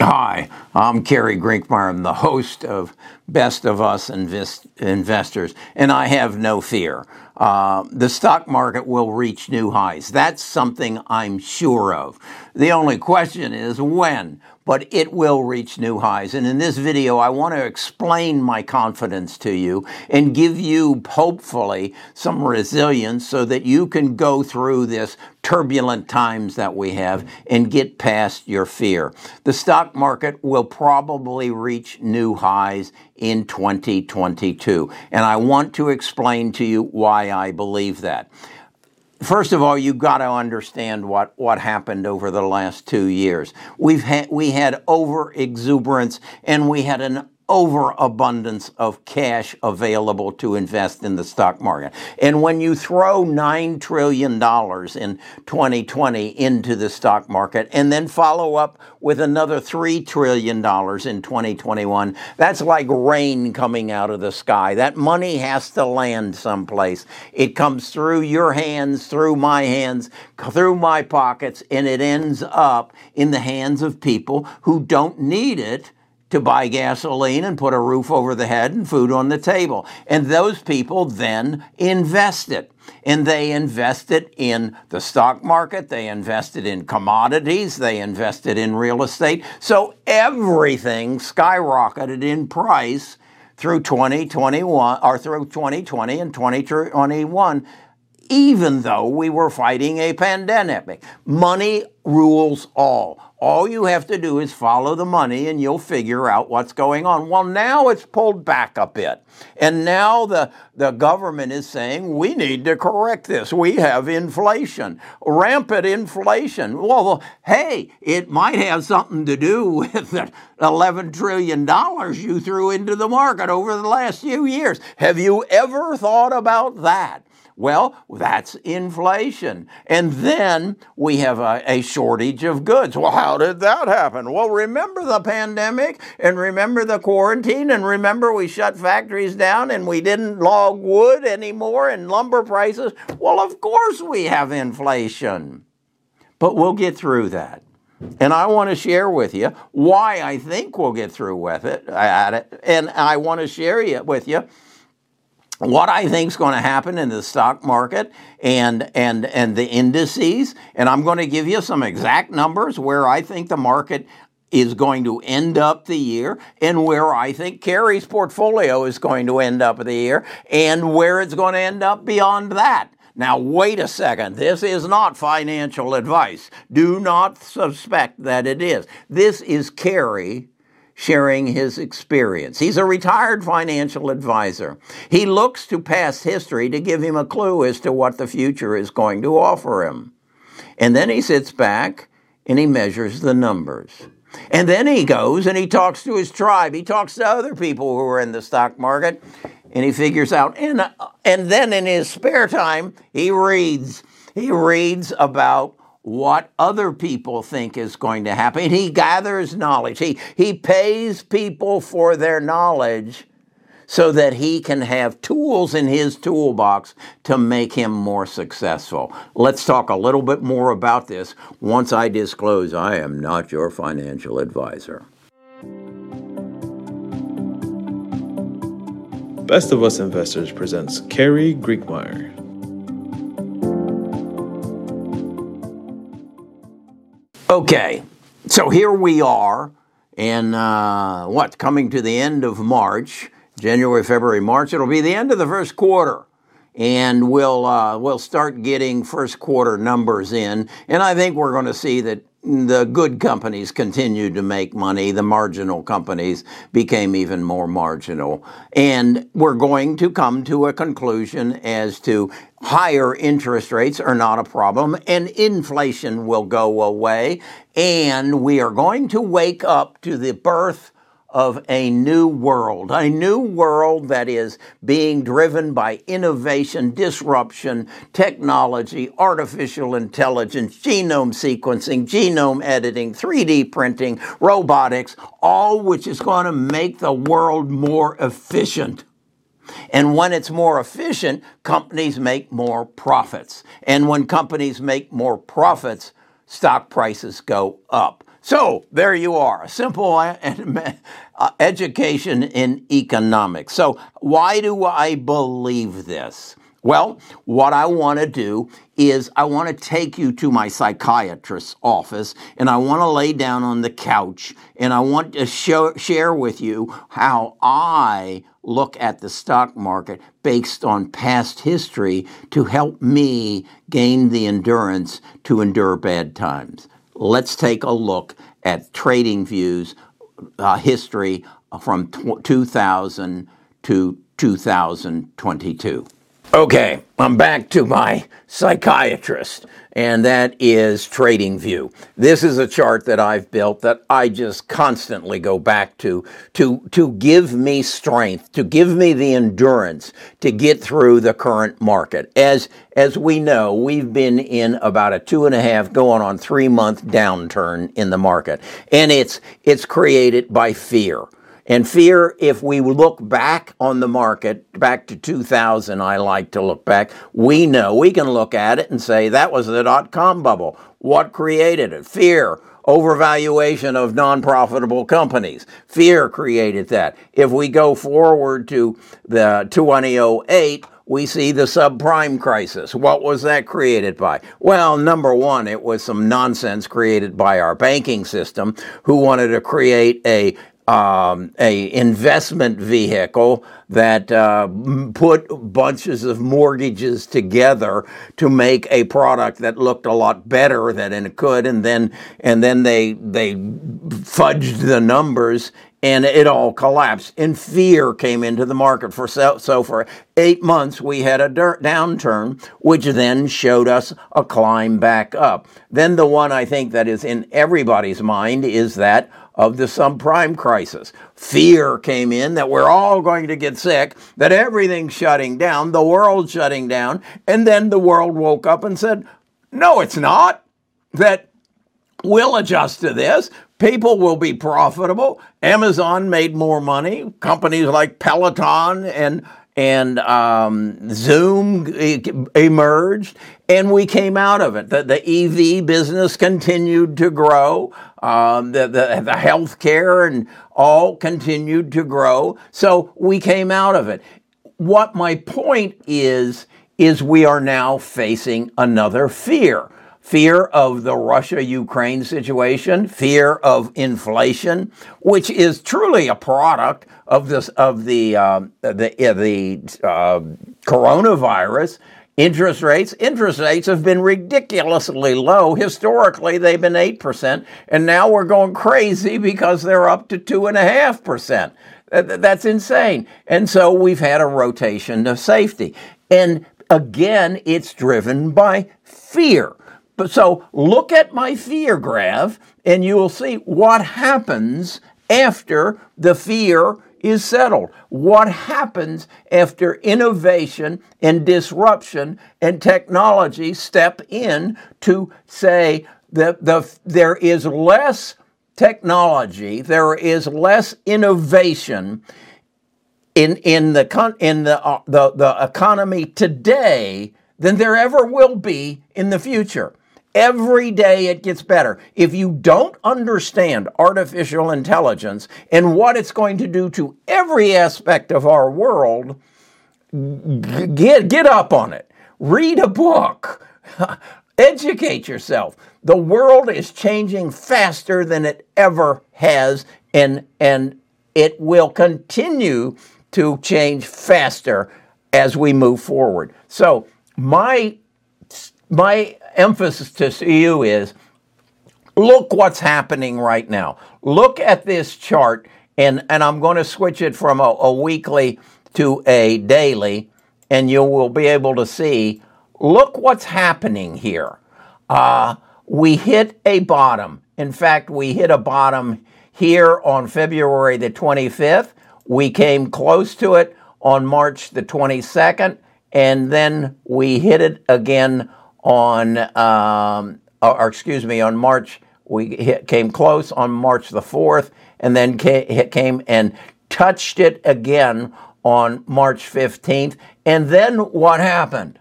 Hi, I'm Kerry Grinkmeyer. I'm the host of Best of Us Investors, and I have no fear. The stock market will reach new highs. That's something I'm sure of. The only question is when, but it will reach new highs. And in this video, I want to explain my confidence to you and give you, hopefully, some resilience so that you can go through this turbulent times that we have and get past your fear. The stock market will probably reach new highs in 2022, and I want to explain to you why I believe that. First of all, you've got to understand what happened over the last 2 years. We had over-exuberance, and we had an overabundance of cash available to invest in the stock market. And when you throw $9 trillion in 2020 into the stock market and then follow up with another $3 trillion in 2021, that's like rain coming out of the sky. That money has to land someplace. It comes through your hands, through my pockets, and it ends up in the hands of people who don't need it to buy gasoline and put a roof over the head and food on the table. And those people then invest it. And they invested in the stock market, they invested in commodities, they invested in real estate. So everything skyrocketed in price through 2021 or through 2020 and 2021, even though we were fighting a pandemic. Money rules all. All you have to do is follow the money and you'll figure out what's going on. Well, now it's pulled back a bit. And now the government is saying, we need to correct this. We have inflation, rampant inflation. Well, hey, it might have something to do with the $11 trillion you threw into the market over the last few years. Have you ever thought about that? Well, that's inflation. And then we have a shortage of goods. Well, how did that happen? Well, remember the pandemic and remember the quarantine and remember we shut factories down and we didn't log wood anymore and lumber prices. Well, of course we have inflation, but we'll get through that. And I want to share with you why I think we'll get through with it. And I want to share with you what I think is going to happen in the stock market and the indices. And I'm going to give you some exact numbers where I think the market is going to end up the year and where I think Kerry's portfolio is going to end up the year and where it's going to end up beyond that. Now, wait a second. This is not financial advice. Do not suspect that it is. This is Kerry sharing his experience. He's a retired financial advisor. He looks to past history to give him a clue as to what the future is going to offer him. And then he sits back and he measures the numbers. And then he goes and he talks to his tribe. He talks to other people who are in the stock market and he figures out. And then in his spare time, he reads about what other people think is going to happen. He gathers knowledge. He pays people for their knowledge so that he can have tools in his toolbox to make him more successful. Let's talk a little bit more about this once I disclose I am not your financial advisor. Best of Us Investors presents Kerry Grinkmeyer. Okay, so here we are in, coming to the end of March, January, February, March. It'll be the end of the first quarter, and we'll start getting first quarter numbers in, and I think we're going to see that the good companies continue to make money. The marginal companies became even more marginal, and we're going to come to a conclusion as to higher interest rates are not a problem, and inflation will go away, and we are going to wake up to the birth of a new world that is being driven by innovation, disruption, technology, artificial intelligence, genome sequencing, genome editing, 3D printing, robotics, all which is going to make the world more efficient. And when it's more efficient, companies make more profits. And when companies make more profits, stock prices go up. So there you are, simple education in economics. So why do I believe this? Well, what I want to do is I want to take you to my psychiatrist's office, and I want to lay down on the couch, and I want to share with you how I look at the stock market based on past history to help me gain the endurance to endure bad times. Let's take a look at TradingView's history from 2000 to 2022. Okay, I'm back to my psychiatrist, and that is TradingView. This is a chart that I've built that I just constantly go back to give me strength, to give me the endurance to get through the current market. As we know, we've been in about a 2.5 going on 3-month downturn in the market, and it's created by fear. And fear, if we look back on the market, back to 2000, I like to look back, we know, we can look at it and say, that was the dot-com bubble. What created it? Fear, overvaluation of non-profitable companies. Fear created that. If we go forward to the 2008, we see the subprime crisis. What was that created by? Well, number one, it was some nonsense created by our banking system who wanted to create a investment vehicle that put bunches of mortgages together to make a product that looked a lot better than it could, and then they fudged the numbers and it all collapsed. And fear came into the market so for 8 months we had a downturn, which then showed us a climb back up. Then the one I think that is in everybody's mind is that of the subprime crisis. Fear came in that we're all going to get sick, that everything's shutting down, the world's shutting down, and then the world woke up and said, no, it's not, that we'll adjust to this, people will be profitable, Amazon made more money, companies like Peloton and Zoom emerged, and we came out of it. The EV business continued to grow. The healthcare and all continued to grow. So we came out of it. What my point is we are now facing another fear. Fear of the Russia-Ukraine situation, fear of inflation, which is truly a product of the coronavirus. Interest rates have been ridiculously low. Historically, they've been 8%, and now we're going crazy because they're up to 2.5%. That's insane. And so we've had a rotation of safety. And again, it's driven by fear. So look at my fear graph, and you will see what happens after the fear is settled. What happens after innovation and disruption and technology step in to say that there is less technology, there is less innovation in the economy today than there ever will be in the future. Every day it gets better. If you don't understand artificial intelligence and what it's going to do to every aspect of our world, get up on it. Read a book. Educate yourself. The world is changing faster than it ever has, and it will continue to change faster as we move forward. So my emphasis to you is, look what's happening right now. Look at this chart, and I'm going to switch it from a weekly to a daily, and you will be able to see, look what's happening here. We hit a bottom. In fact, we hit a bottom here on February the 25th. We came close to it on March the 22nd, and then we hit it again on March, came close on March the 4th, and then came and touched it again on March 15th. And then what happened?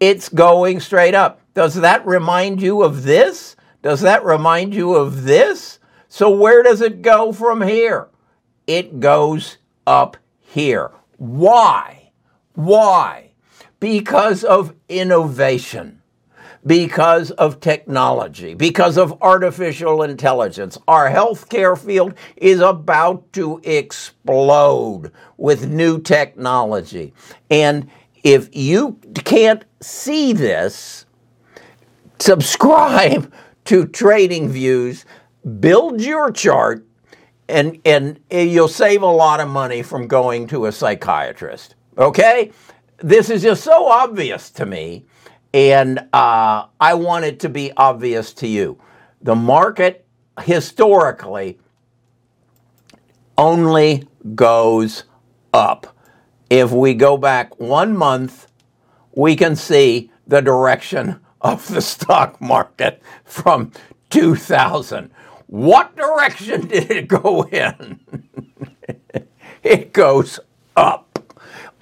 It's going straight up. Does that remind you of this? Does that remind you of this? So where does it go from here? It goes up here. Why? Why? Because of innovation, because of technology, because of artificial intelligence. Our healthcare field is about to explode with new technology. And if you can't see this, subscribe to TradingView's, build your chart, and you'll save a lot of money from going to a psychiatrist, okay? This is just so obvious to me, and I want it to be obvious to you. The market historically only goes up. If we go back 1 month, we can see the direction of the stock market from 2000. What direction did it go in? It goes up.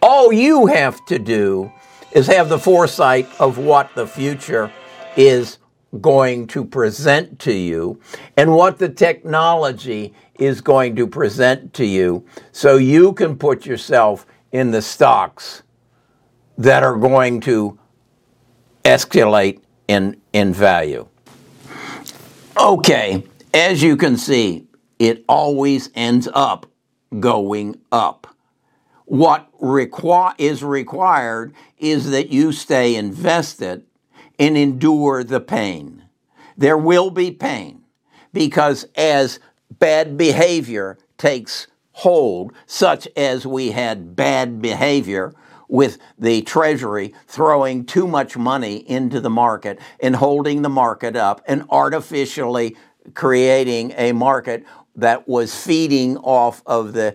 All you have to do is have the foresight of what the future is going to present to you and what the technology is going to present to you so you can put yourself in the stocks that are going to escalate in value. Okay, as you can see, it always ends up going up. What is required is that you stay invested and endure the pain. There will be pain because as bad behavior takes hold, such as we had bad behavior with the Treasury throwing too much money into the market and holding the market up and artificially creating a market that was feeding off of the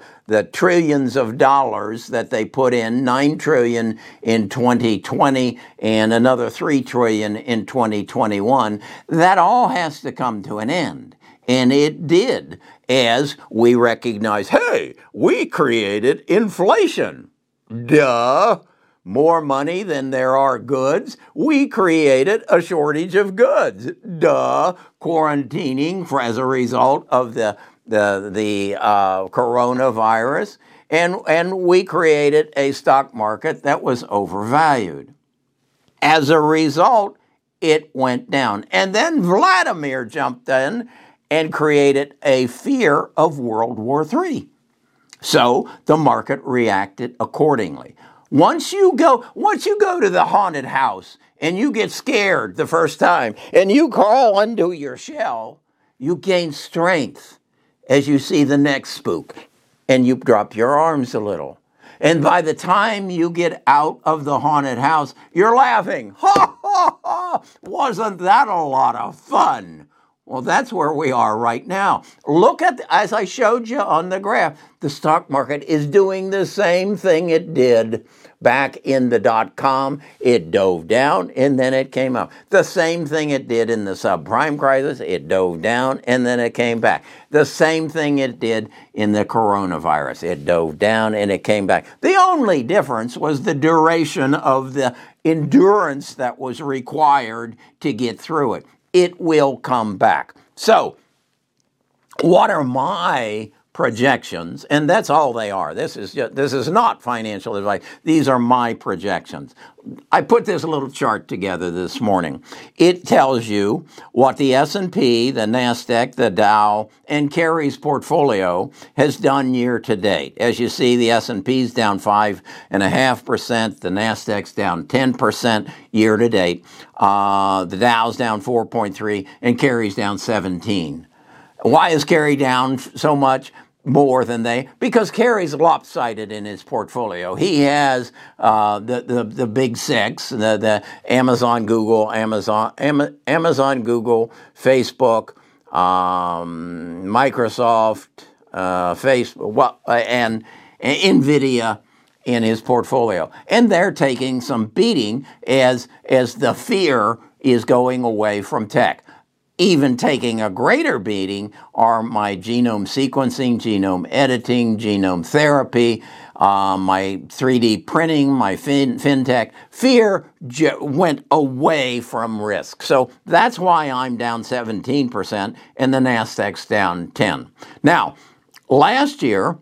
trillions of dollars that they put in, $9 trillion in 2020 and another $3 trillion in 2021. That all has to come to an end. And it did as we recognize, hey, we created inflation. Duh. More money than there are goods. We created a shortage of goods. Duh. Quarantining for, as a result of the coronavirus. And we created a stock market that was overvalued. As a result, it went down. And then Vladimir jumped in and created a fear of World War III. So the market reacted accordingly. Once you go to the haunted house and you get scared the first time and you crawl into your shell, you gain strength as you see the next spook and you drop your arms a little. And by the time you get out of the haunted house, you're laughing. Ha, ha, ha! Wasn't that a lot of fun? Well, that's where we are right now. Look at, as I showed you on the graph, the stock market is doing the same thing it did back in the dot-com. It dove down and then it came up. The same thing it did in the subprime crisis. It dove down and then it came back. The same thing it did in the coronavirus. It dove down and it came back. The only difference was the duration of the endurance that was required to get through it. It will come back. So, what are my projections? And that's all they are. This is not financial advice. These are my projections. I put this little chart together this morning. It tells you what the S&P, the NASDAQ, the Dow, and Kerry's portfolio has done year to date. As you see, the S&P's down 5.5%, the NASDAQ's down 10% year to date, the Dow's down 4.3%, and Kerry's down 17%. Why is Kerry down so much more than they? Because Kerry's lopsided in his portfolio. He has the big six, the Amazon, Google, Facebook, Microsoft, Facebook, and Nvidia in his portfolio. And they're taking some beating as the fear is going away from tech. Even taking a greater beating are my genome sequencing, genome editing, genome therapy, my 3D printing, my fintech. Fear went away from risk. So that's why I'm down 17% and the NASDAQ's down 10%. Now, last year,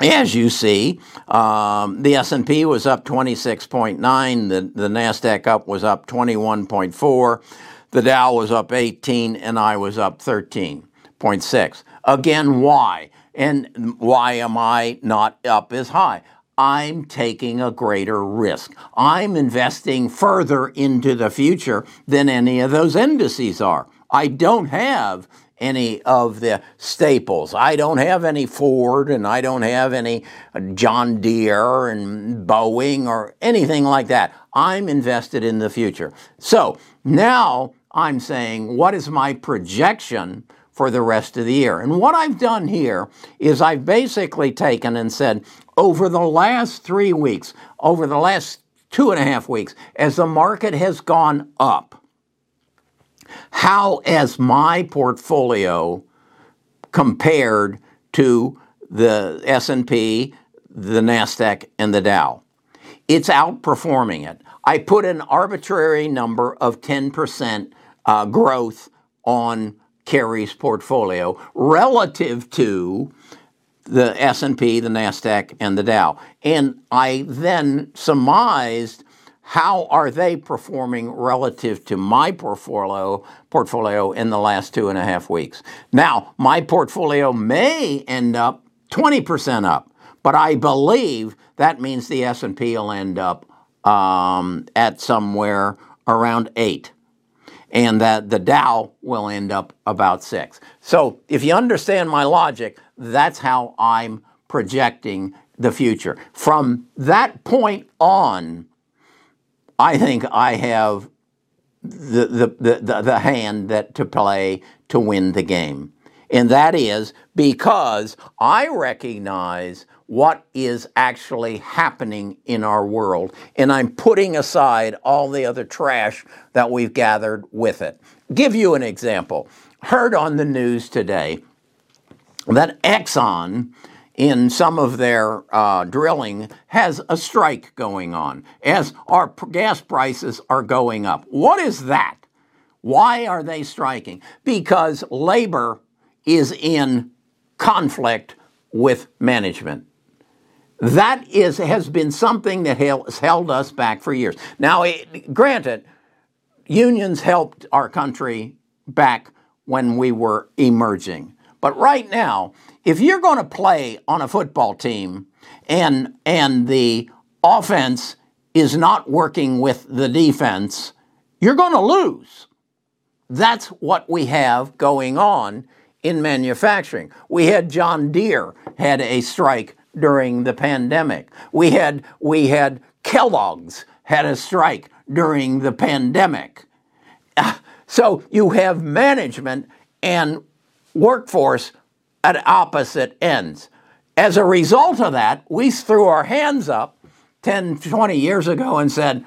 as you see, the S&P was up 26.9, the NASDAQ was up 21.4, the Dow was up 18, and I was up 13.6. Again, why? And why am I not up as high? I'm taking a greater risk. I'm investing further into the future than any of those indices are. I don't have any of the staples. I don't have any Ford, and I don't have any John Deere and Boeing or anything like that. I'm invested in the future. So now I'm saying, what is my projection for the rest of the year? And what I've done here is I've basically taken and said, over the last 3 weeks, over the last 2.5 weeks, as the market has gone up, how has my portfolio compared to the S&P, the NASDAQ, and the Dow? It's outperforming it. I put an arbitrary number of 10% growth on Kerry's portfolio relative to the S&P, the NASDAQ, and the Dow. And I then surmised, how are they performing relative to my portfolio in the last 2.5 weeks? Now, my portfolio may end up 20% up, but I believe that means the S&P will end up at somewhere around 8, and that the Dow will end up about 6. So if you understand my logic, that's how I'm projecting the future. From that point on, I think I have the hand that to play to win the game. And that is because I recognize what is actually happening in our world, and I'm putting aside all the other trash that we've gathered with it. Give you an example. Heard on the news today that Exxon, in some of their drilling, has a strike going on as our gas prices are going up. What is that? Why are they striking? Because labor is in conflict with management. That has been something that has held us back for years. Now, granted, unions helped our country back when we were emerging. But right now, if you're going to play on a football team and the offense is not working with the defense, you're going to lose. That's what we have going on in manufacturing. We had John Deere had a strike during the pandemic. We had Kellogg's had a strike during the pandemic. So you have management and workforce at opposite ends. As a result of that, we threw our hands up 10, 20 years ago and said,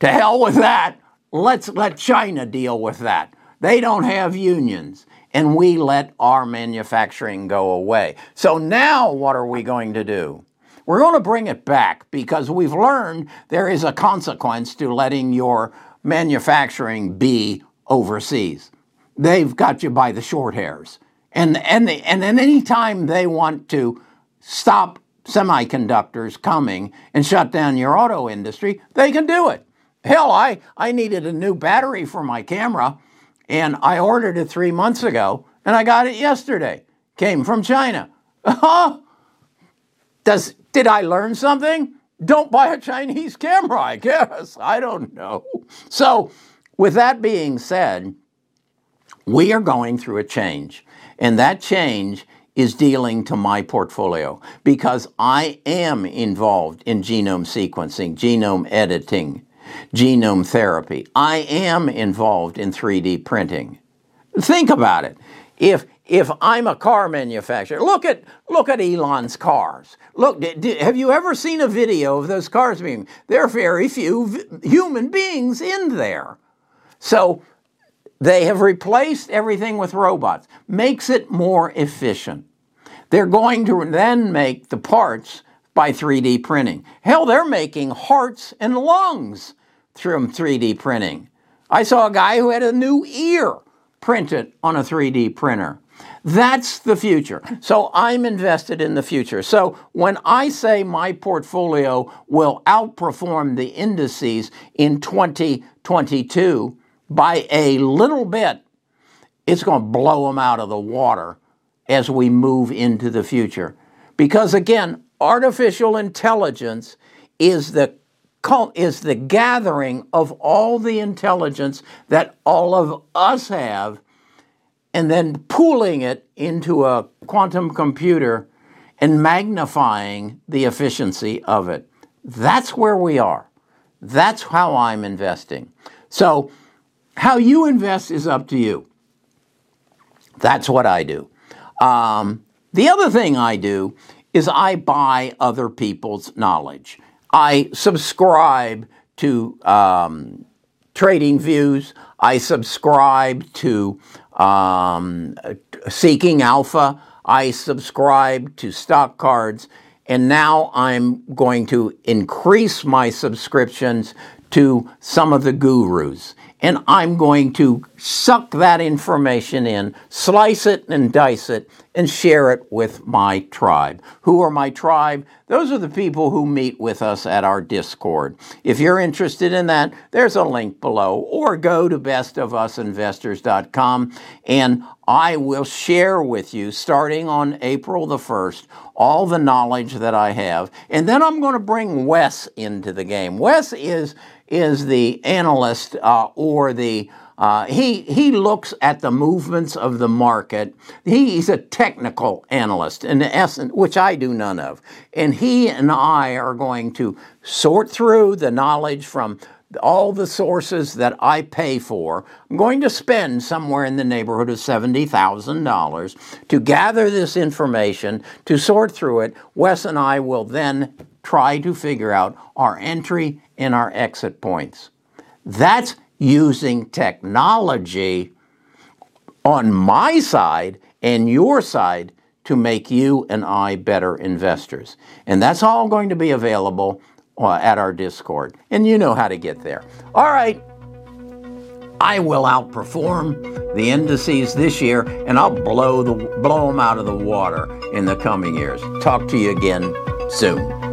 to hell with that, let's let China deal with that. They don't have unions. And we let our manufacturing go away. So now what are we going to do? We're going to bring it back because we've learned there is a consequence to letting your manufacturing be overseas. They've got you by the short hairs. And any time they want to stop semiconductors coming and shut down your auto industry, they can do it. Hell, I needed a new battery for my camera, and I ordered it 3 months ago, and I got it yesterday. Came from China. Did I learn something? Don't buy a Chinese camera, I guess. I don't know. So with that being said, we are going through a change, and that change is dealing to my portfolio because I am involved in genome sequencing, genome editing, genome therapy. I am involved in 3D printing. Think about it. If I'm a car manufacturer, look at Elon's cars. Look, have you ever seen a video of those cars being? There are very few human beings in there. So They have replaced everything with robots. Makes it more efficient. They're going to then make the parts by 3D printing. Hell, they're making hearts and lungs from 3D printing. I saw a guy who had a new ear printed on a 3D printer. That's the future. So I'm invested in the future. So when I say my portfolio will outperform the indices in 2022 by a little bit, it's going to blow them out of the water as we move into the future. Because again, artificial intelligence is the gathering of all the intelligence that all of us have and then pooling it into a quantum computer and magnifying the efficiency of it. That's where we are. That's how I'm investing. So how you invest is up to you. That's what I do. The other thing I do is I buy other people's knowledge. I subscribe to TradingView. I subscribe to Seeking Alpha. I subscribe to Stock Cards. And now I'm going to increase my subscriptions to some of the gurus. And I'm going to suck that information in, slice it and dice it, and share it with my tribe. Who are my tribe? Those are the people who meet with us at our Discord. If you're interested in that, there's a link below. Or go to bestofusinvestors.com and I will share with you, starting on April the 1st, all the knowledge that I have. And then I'm going to bring Wes into the game. Wes is the analyst he looks at the movements of the market. He's a technical analyst, in essence, which I do none of. And he and I are going to sort through the knowledge from all the sources that I pay for. I'm going to spend somewhere in the neighborhood of $70,000 to gather this information, to sort through it. Wes and I will then try to figure out our entry and our exit points. That's using technology on my side and your side to make you and I better investors. And that's all going to be available at our Discord. And you know how to get there. All right. I will outperform the indices this year, and I'll blow them out of the water in the coming years. Talk to you again soon.